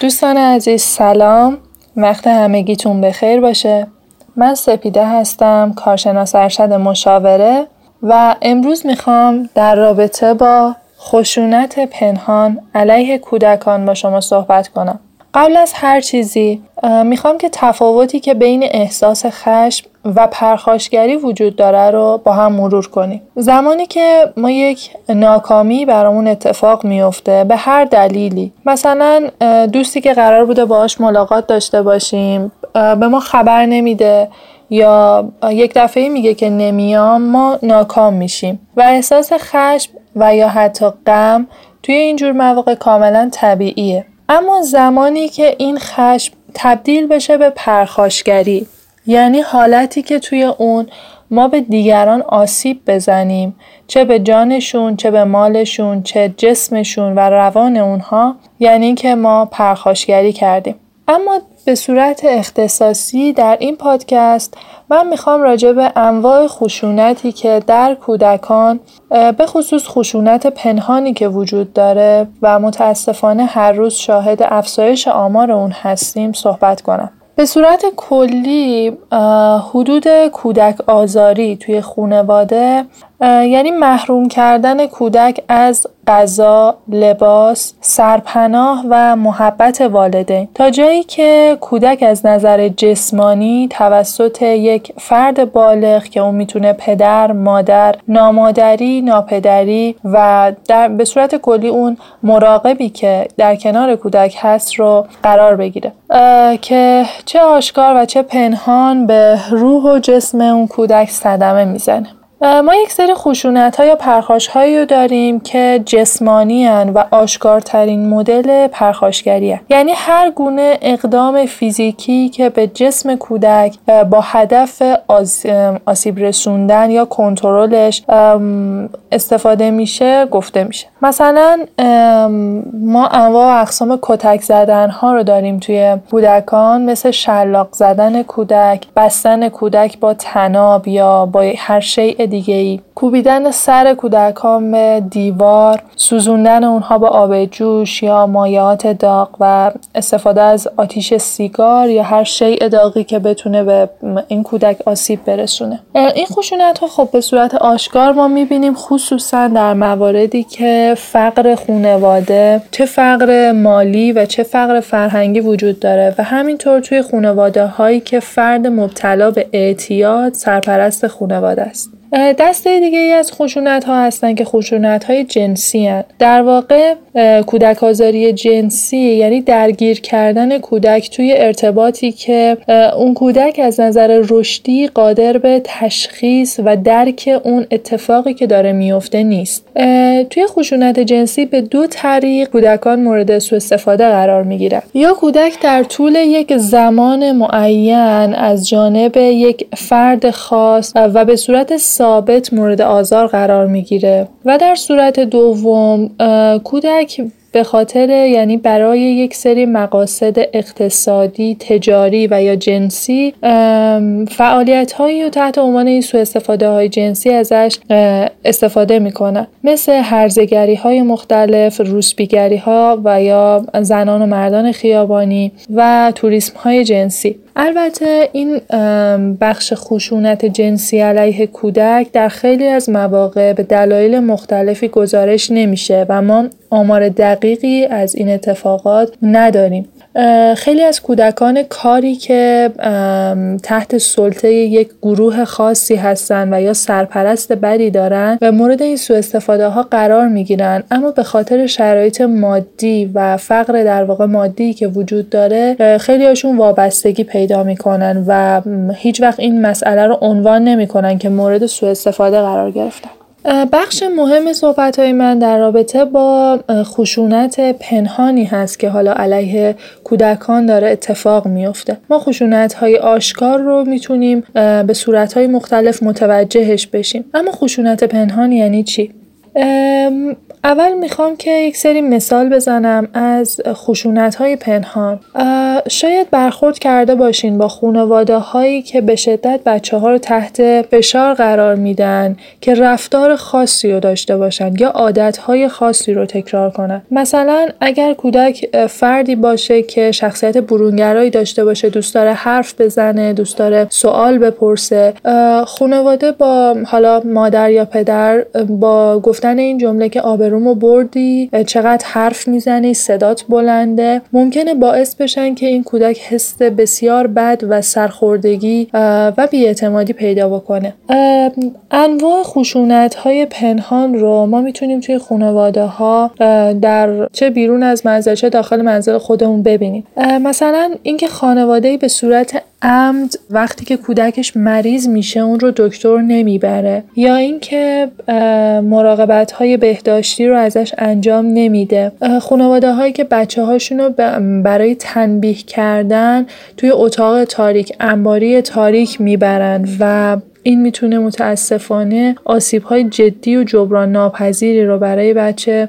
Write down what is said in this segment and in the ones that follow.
دوستان عزیز سلام، وقت همگیتون بخیر باشه. من سپیده هستم، کارشناس ارشد مشاوره و امروز میخوام در رابطه با خشونت پنهان علیه کودکان با شما صحبت کنم. قبل از هر چیزی میخوام که تفاوتی که بین احساس خشم و پرخاشگری وجود داره رو با هم مرور کنیم. زمانی که ما یک ناکامی برامون اتفاق میفته به هر دلیلی، مثلا دوستی که قرار بوده باهاش ملاقات داشته باشیم به ما خبر نمیده یا یک دفعه میگه که نمیام، ما ناکام میشیم و احساس خشم و یا حتی غم توی اینجور مواقع کاملا طبیعیه. اما زمانی که این خشم تبدیل بشه به پرخاشگری، یعنی حالتی که توی اون ما به دیگران آسیب بزنیم، چه به جانشون، چه به مالشون، چه جسمشون و روان اونها، یعنی که ما پرخاشگری کردیم. اما به صورت اختصاصی در این پادکست من میخوام راجع به انواع خشونتی که در کودکان به خصوص خشونت پنهانی که وجود داره و متاسفانه هر روز شاهد افزایش آمار اون هستیم صحبت کنم. به صورت کلی حدود کودک آزاری توی خانواده، یعنی محروم کردن کودک از غذا، لباس، سرپناه و محبت والدین تا جایی که کودک از نظر جسمانی توسط یک فرد بالغ که اون میتونه پدر، مادر، نامادری، ناپدری و به صورت کلی اون مراقبی که در کنار کودک هست رو قرار بگیره که چه آشکار و چه پنهان به روح و جسم اون کودک صدمه میزنه. ما یک سری خشونت‌ها یا پرخاش‌هایی رو داریم که جسمانی هن و آشکارترین مدل پرخاشگری هن. یعنی هر گونه اقدام فیزیکی که به جسم کودک با هدف آسیب رسوندن یا کنترلش استفاده میشه گفته میشه. مثلا ما انواع و اقسام کتک زدن‌ها رو داریم توی کودکان، مثل شلاق زدن کودک، بستن کودک با طناب یا با هر شیء دیگه‌ای، کوبیدن سر کودکان به دیوار، سوزوندن اونها با آب جوش یا مایعات داغ و استفاده از آتیش سیگار یا هر شیء داغی که بتونه به این کودک آسیب برسونه. این خشونت‌ها خب به صورت آشکار ما می‌بینیم، خصوصا در مواردی که فقر خانواده، چه فقر مالی و چه فقر فرهنگی وجود داره و همینطور توی خانواده‌هایی که فرد مبتلا به اعتیاد سرپرست خانواده است. دسته دیگه ای از خشونت‌ها هستن که خشونت‌های جنسی هستن. در واقع کودک آزاری جنسی یعنی درگیر کردن کودک توی ارتباطی که اون کودک از نظر رشدی قادر به تشخیص و درک اون اتفاقی که داره میفته نیست. توی خشونت جنسی به دو طریق کودکان مورد سوء استفاده قرار میگیرن. یا کودک در طول یک زمان معین از جانب یک فرد خاص و به صورت ثابت مورد آزار قرار میگیره و در صورت دوم کودک به خاطر یعنی برای یک سری مقاصد اقتصادی، تجاری و یا جنسی فعالیت‌هایی رو تحت عنوان این سوء استفاده‌های جنسی ازش استفاده می‌کنن، مثل هرزه‌گری‌های مختلف، روسبی‌گری‌ها و یا زنان و مردان خیابانی و توریسم‌های جنسی. البته این بخش خشونت جنسی علیه کودک در خیلی از مواقع به دلایل مختلفی گزارش نمیشه و ما آمار دقیقی از این اتفاقات نداریم. خیلی از کودکان کاری که تحت سلطه یک گروه خاصی هستن و یا سرپرست بدی دارن و مورد این سوء استفاده ها قرار می گیرن، اما به خاطر شرایط مادی و فقر در واقع مادی که وجود داره خیلی هاشون وابستگی پیدا می کنن و هیچ وقت این مسئله رو عنوان نمی کنن که مورد سوء استفاده قرار گرفتن. بخش مهم صحبت‌های من در رابطه با خشونت پنهانی هست که حالا علیه کودکان داره اتفاق میفته. ما خشونت‌های آشکار رو میتونیم به صورت‌های مختلف متوجهش بشیم. اما خشونت پنهان یعنی چی؟ اول میخوام که یک سری مثال بزنم از خشونت‌های پنهان. شاید برخورد کرده باشین با خانواده‌هایی که به شدت بچه‌ها رو تحت فشار قرار میدن که رفتار خاصی رو داشته باشن یا عادت‌های خاصی رو تکرار کنن. مثلا اگر کودک فردی باشه که شخصیت برونگرایی داشته باشه، دوست داره حرف بزنه، دوست داره سوال بپرسه، خانواده با حالا مادر یا پدر با گفتن این جمله که آبرومو بردی، چقدر حرف میزنی، صدات بلنده، ممکنه باعث بشن که این کودک حس بسیار بد و سرخوردگی و بی‌اعتمادی پیدا بکنه. انواع خشونت‌های پنهان رو ما میتونیم توی خانواده‌ها در چه بیرون از منزل چه داخل منزل خودمون ببینیم. مثلا اینکه خانواده‌ای به صورت عمد وقتی که کودکش مریض میشه اون رو دکتر نمیبره، یا اینکه مراقبت‌های بهداشتی رو ازش انجام نمیده. خانواده‌هایی که بچه‌هاشون رو برای تنبیه کردن توی اتاق تاریک، انباری تاریک میبرن و این میتونه متاسفانه آسیب‌های جدی و جبران ناپذیری رو برای بچه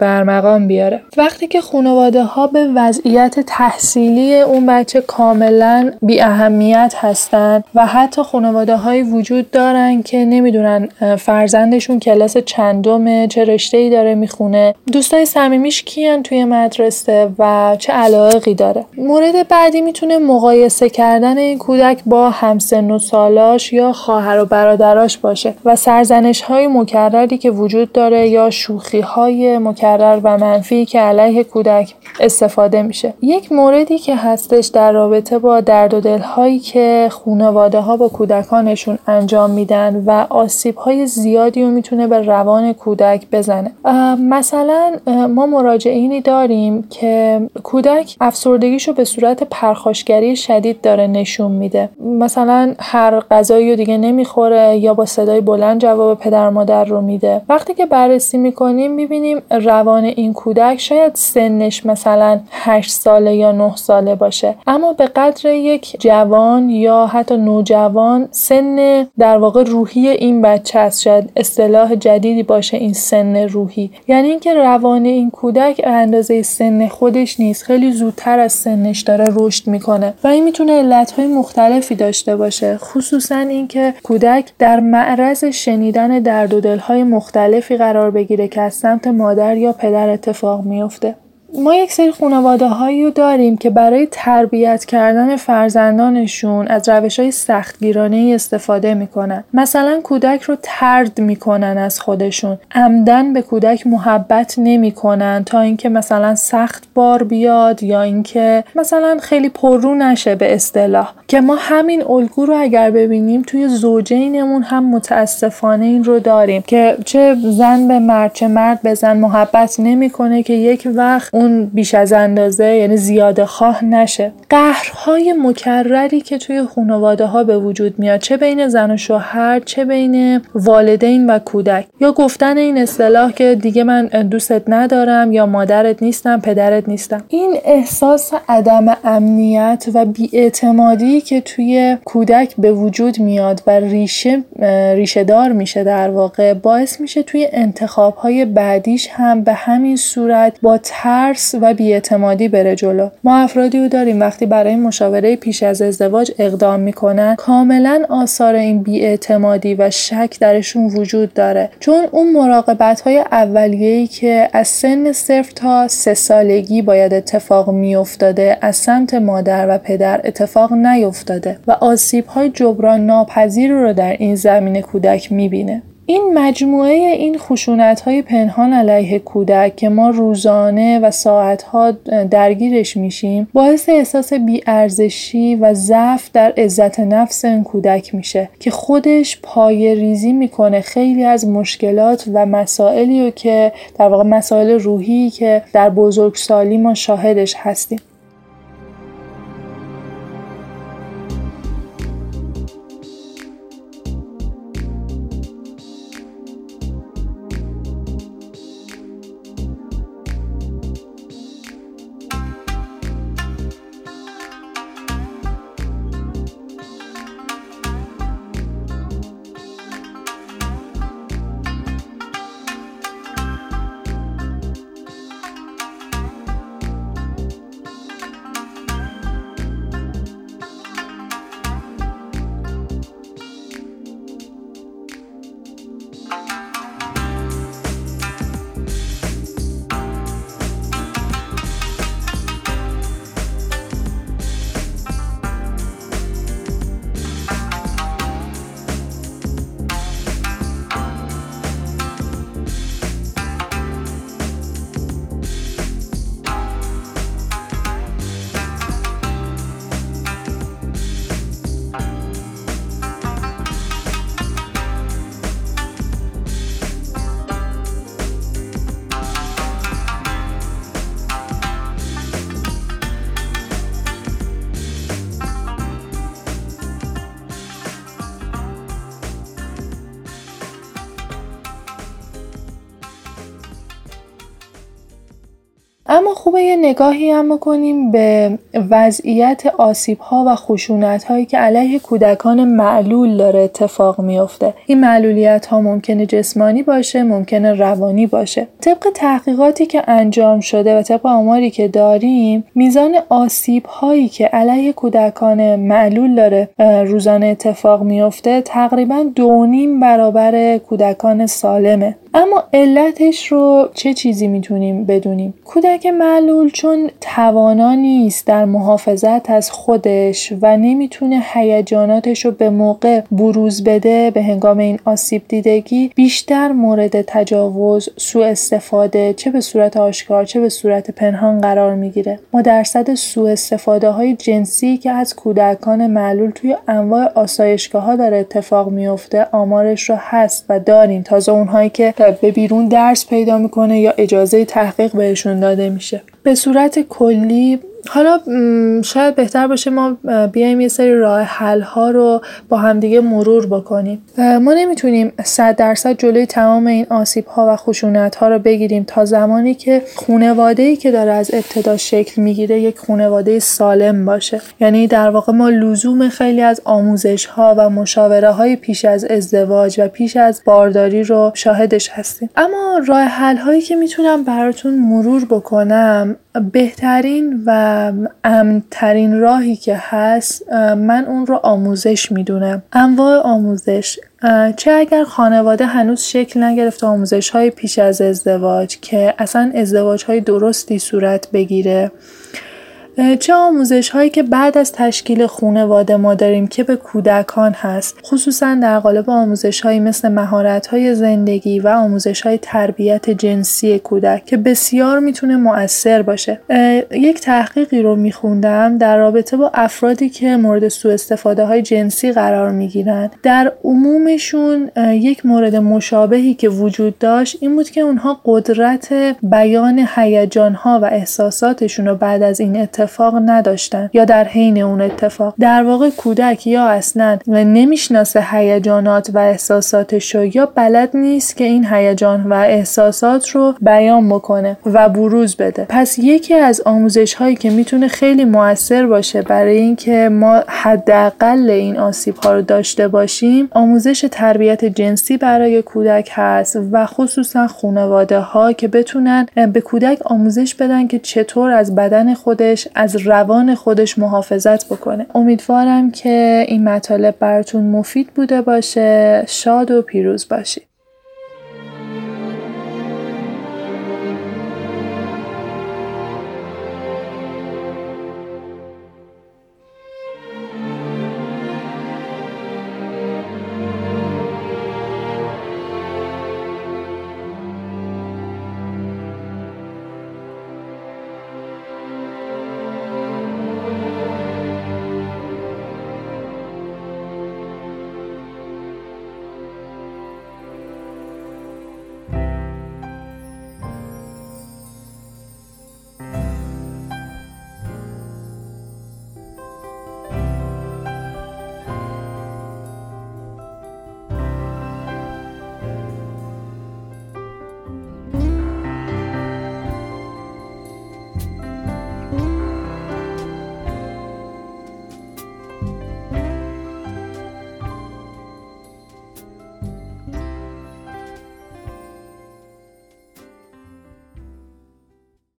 برمقام بیاره. وقتی که خانواده‌ها به وضعیت تحصیلی اون بچه کاملاً بی اهمیت هستن و حتی خانواده‌هایی وجود دارن که نمیدونن فرزندشون کلاس چندمه، چه رشته‌ای داره میخونه، دوستای صمیمیش کیان توی مدرسه و چه علاقه‌ای داره. مورد بعدی میتونه مقایسه کردن این کودک با همسن و سالاش یا خواهر و برادراش باشه و سرزنش‌های مکرری که وجود داره یا شوخی‌های مکرر و منفی که علیه کودک استفاده میشه. یک موردی که هستش در رابطه با درد و دل‌هایی که خانواده‌ها با کودکانشون انجام میدن و آسیب‌های زیادی رو میتونه به روان کودک بزنه. مثلا ما مراجعینی داریم که کودک افسردگیشو به صورت پرخاشگری شدید داره نشون میده. مثلا هر غذایی دیگه نمیخوره یا با صدای بلند جواب پدر مادر رو میده. وقتی که بررسی میکنیم میبینیم روان این کودک شاید سنش مثلا 8 ساله یا 9 ساله باشه، اما به قدر یک جوان یا حتی نوجوان سن در واقع روحی این بچه است. شاید اصطلاح جدیدی باشه این سن روحی، یعنی اینکه روان این کودک اندازه سن خودش نیست، خیلی زودتر از سنش داره رشد میکنه و این میتونه علتهای مختلفی داشته باشه، خصوصا این که کودک در معرض شنیدن درد و دل‌های مختلفی قرار بگیره که از سمت مادر یا پدر اتفاق میفته. ما یک سری خانواده‌هایی رو داریم که برای تربیت کردن فرزندانشون از روش‌های سختگیرانه‌ای استفاده می‌کنن. مثلا کودک رو طرد می‌کنن از خودشون. عمدن به کودک محبت نمی‌کنن تا اینکه مثلا سخت بار بیاد یا اینکه مثلا خیلی پررو نشه به اصطلاح. که ما همین الگو رو اگر ببینیم توی زوجینمون هم متأسفانه این رو داریم که چه زن به مرد چه مرد به زن محبت نمی‌کنه که یک وقت اون بیش از اندازه یعنی زیاده خواه نشه. قهرهای مکرری که توی خانواده ها به وجود میاد، چه بین زن و شوهر چه بین والدین و کودک، یا گفتن این اصطلاح که دیگه من دوستت ندارم یا مادرت نیستم پدرت نیستم. این احساس عدم امنیت و بی‌اعتمادی که توی کودک به وجود میاد و ریشه دار میشه در واقع، باعث میشه توی انتخاب‌های بعدیش هم به همین صورت با ترس و بی‌اعتمادی بره جلو. ما افرادی رو داریم وقتی برای مشاوره پیش از ازدواج اقدام میکنن، کاملا آثار این بی‌اعتمادی و شک درشون وجود داره، چون اون مراقبت‌های اولیه‌ای که از سن 0 تا 3 سالگی باید اتفاق میافتاده از سمت مادر و پدر اتفاق نیفتاده و آسیب‌های جبران ناپذیر رو در این زمینه کودک می‌بینه. این مجموعه این خشونت‌های پنهان علیه کودک که ما روزانه و ساعت‌ها درگیرش میشیم، باعث احساس بی‌ارزشی و ضعف در عزت نفس این کودک میشه که خودش پایه‌ریزی میکنه خیلی از مشکلات و مسائلی که در واقع مسائل روحی که در بزرگسالی ما شاهدش هستیم. اما خوبه یه نگاهی هم کنیم به وضعیت آسیب‌ها و خشونت‌هایی که علیه کودکان معلول داره اتفاق می‌افته. این معلولیت‌ها ممکنه جسمانی باشه، ممکنه روانی باشه. طبق تحقیقاتی که انجام شده و طبق آماری که داریم، میزان آسیب‌هایی که علیه کودکان معلول داره روزانه اتفاق می‌افته تقریباً 2.5 برابر کودکان سالمه. اما علتش رو چه چیزی میتونیم بدونیم؟ کودک معلول چون توانا نیست در محافظت از خودش و نمیتونه هیجاناتش رو به موقع بروز بده، به هنگام این آسیب دیدگی بیشتر مورد تجاوز، سوء استفاده چه به صورت آشکار چه به صورت پنهان قرار میگیره. ما درصد سوء استفاده های جنسی که از کودکان معلول توی انواع آسایشگاه ها داره اتفاق میفته آمارش رو هست و داریم، تازه اونهایی که به بیرون درس پیدا میکنه یا اجازه تحقیق بهشون داده میشه. به صورت کلی حالا شاید بهتر باشه ما بیایم یه سری راه حل ها رو با همدیگه مرور بکنیم. ما نمیتونیم 100% جلوی تمام این آسیب ها و خشونت ها رو بگیریم تا زمانی که خانواده‌ای که داره از ابتدا شکل میگیره یک خانواده سالم باشه. یعنی در واقع ما لزوم خیلی از آموزش ها و مشاوره های پیش از ازدواج و پیش از بارداری رو شاهدش هستیم. اما راه حل هایی که میتونم براتون مرور بکنم، بهترین و امن‌ترین راهی که هست من اون رو آموزش میدونم. انواع آموزش، چه اگر خانواده هنوز شکل نگرفته، آموزش‌های پیش از ازدواج که اصلا ازدواج‌های درستی صورت بگیره، چه آموزش‌هایی که بعد از تشکیل خانواده ما داریم که به کودکان هست، خصوصا در قالب آموزش‌هایی مثل مهارت‌های زندگی و آموزش‌های تربیت جنسی کودک که بسیار میتونه مؤثر باشه. یک تحقیقی رو میخوندم در رابطه با افرادی که مورد سوء استفاده‌های جنسی قرار میگیرن. در عمومشون یک مورد مشابهی که وجود داشت این بود که اونها قدرت بیان هیجان‌ها و احساساتشون رو بعد از این اتفاق نداشتن یا در حین اون اتفاق. در واقع کودک یا اصلاً نمیشناسه هیجانات و احساساتش یا بلد نیست که این هیجان و احساسات رو بیان بکنه و بروز بده. پس یکی از آموزش هایی که میتونه خیلی مؤثر باشه برای اینکه ما حداقل این آسیب ها رو داشته باشیم، آموزش تربیت جنسی برای کودک هست و خصوصا خانواده ها که بتونن به کودک آموزش بدن که چطور از بدن خودش، از روان خودش محافظت بکنه. امیدوارم که این مطالب براتون مفید بوده باشه. شاد و پیروز باشید.